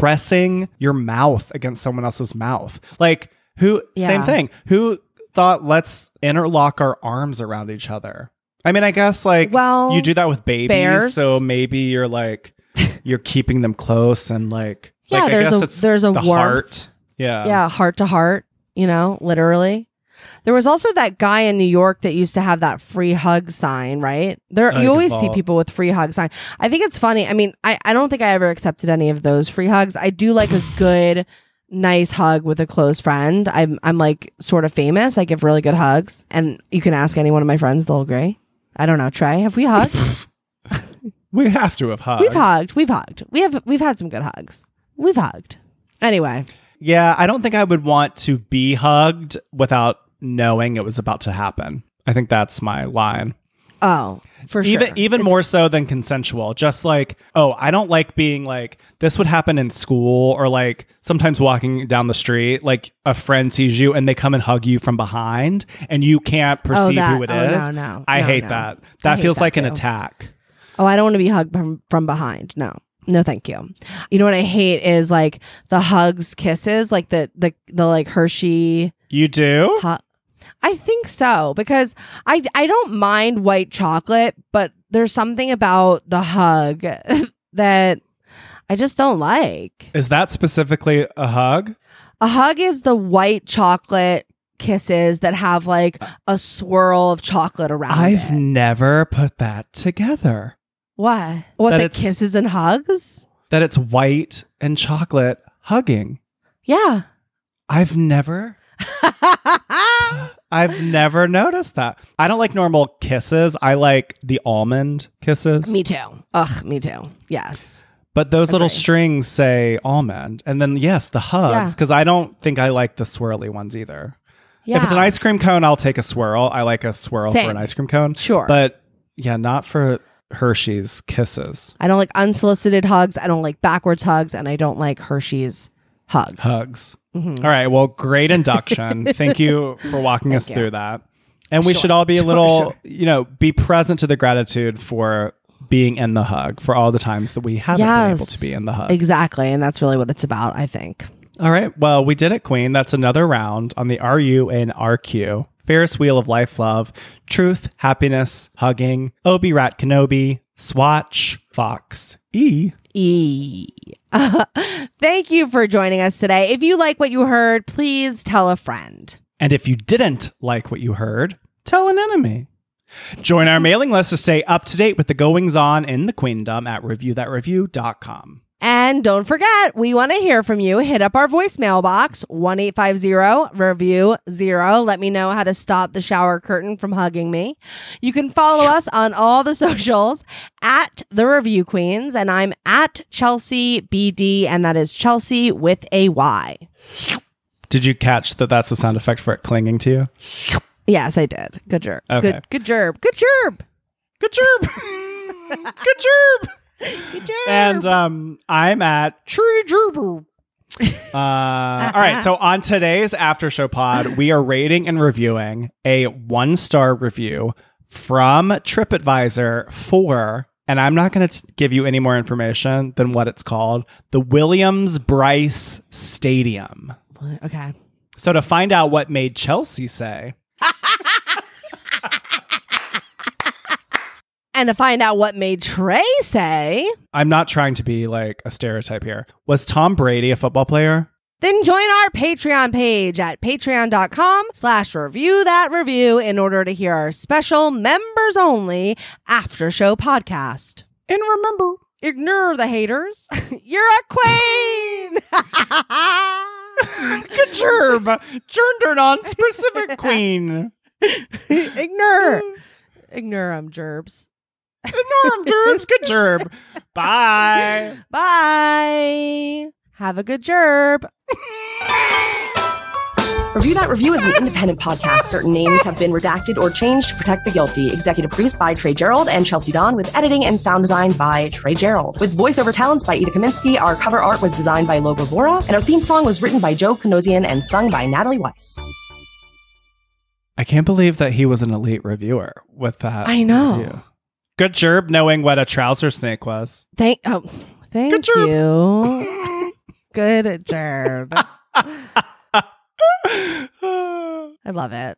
pressing your mouth against someone else's mouth? Like, who? Yeah. Same thing. Who thought, let's interlock our arms around each other? I mean, I guess, like, you do that with babies, bears. So maybe you're like, you're keeping them close and like, yeah, like, there's a warmth. Heart. Yeah, heart to heart, you know, literally. There was also that guy in New York that used to have that free hug sign, right? You always see people with free hug sign. I think it's funny. I mean, I don't think I ever accepted any of those free hugs. I do like a good, nice hug with a close friend. I'm like sort of famous. I give really good hugs. And you can ask any one of my friends, they'll agree. I don't know, Trey, have we hugged? We have to have hugged. We've hugged. We've had some good hugs. We've hugged. Anyway. Yeah, I don't think I would want to be hugged without knowing it was about to happen. I think that's my line. Oh, for sure. Even more so than consensual. Just like, oh, I don't like being like, this would happen in school, or like sometimes walking down the street, like a friend sees you and they come and hug you from behind and you can't perceive who it is. No. I hate that. That feels like an attack. Oh, I don't want to be hugged from behind. No, thank you. You know what I hate is like the hugs, kisses, like the like Hershey. You do? I think so, because I don't mind white chocolate, but there's something about the hug that I just don't like. Is that specifically a hug? A hug is the white chocolate kisses that have like a swirl of chocolate around I've never put that together. What? What, the kisses and hugs? That it's white and chocolate hugging. Yeah. I've never noticed that. I don't like normal kisses. I like the almond kisses. Me too. Ugh, me too. Yes. But those little strings say almond. And then, yes, the hugs, because I don't think I like the swirly ones either. Yeah. If it's an ice cream cone, I'll take a swirl. I like a swirl for an ice cream cone. Sure. But yeah, not for Hershey's kisses. I don't like unsolicited hugs. I don't like backwards hugs. And I don't like Hershey's hugs. Mm-hmm. All right. Well, great induction. Thank you for walking us through that. And we should all be a little, you know, be present to the gratitude for being in the hug, for all the times that we haven't been able to be in the hug. Exactly. And that's really what it's about, I think. All right. Well, we did it, Queen. That's another round on the RU and RQ. Ferris Wheel of Life Love, Truth, Happiness, Hugging, Obi-Wan Kenobi, Swatch, Fox E. Thank you for joining us today. If you like what you heard, please tell a friend. And if you didn't like what you heard, tell an enemy. Join our mailing list to stay up to date with the goings on in the Queendom at reviewthatreview.com. And don't forget, we want to hear from you. Hit up our voicemail box, 1-850-REVIEW-0. Let me know how to stop the shower curtain from hugging me. You can follow us on all the socials at The Review Queens, and I'm at Chelsea BD, and that is Chelsea with a Y. Did you catch that that's the sound effect for it clinging to you? Yes, I did. Good gerb. Okay. Good gerb. Good gerb. Good gerb. Good gerb. And I'm at Tree Gerber. All right. So on today's After Show Pod, we are rating and reviewing a 1-star review from TripAdvisor for, and I'm not going to give you any more information than what it's called, the Williams-Brice Stadium. Okay. So to find out what made Chelsea say... And to find out what made Trey say... I'm not trying to be like a stereotype here. Was Tom Brady a football player? Then join our Patreon page at patreon.com/reviewthatreview in order to hear our special members only after show podcast. And remember, ignore the haters. You're a queen. Good gerb. Gender non-specific queen. Ignore them, gerbs. Norm gerbs. Good gerb. Bye. Bye. Have a good gerb. Review That Review is an independent podcast. Certain names have been redacted or changed to protect the guilty. Executive produced by Trey Gerald and Chelsea Dawn, with editing and sound design by Trey Gerald. With voiceover talents by Ida Kaminsky. Our cover art was designed by Loba Bora, and our theme song was written by Joe Kinosian and sung by Natalie Weiss. I can't believe that he was an elite reviewer with that. I know. Review. Good gerb knowing what a trouser snake was. Thank Good you. Good gerb. I love it.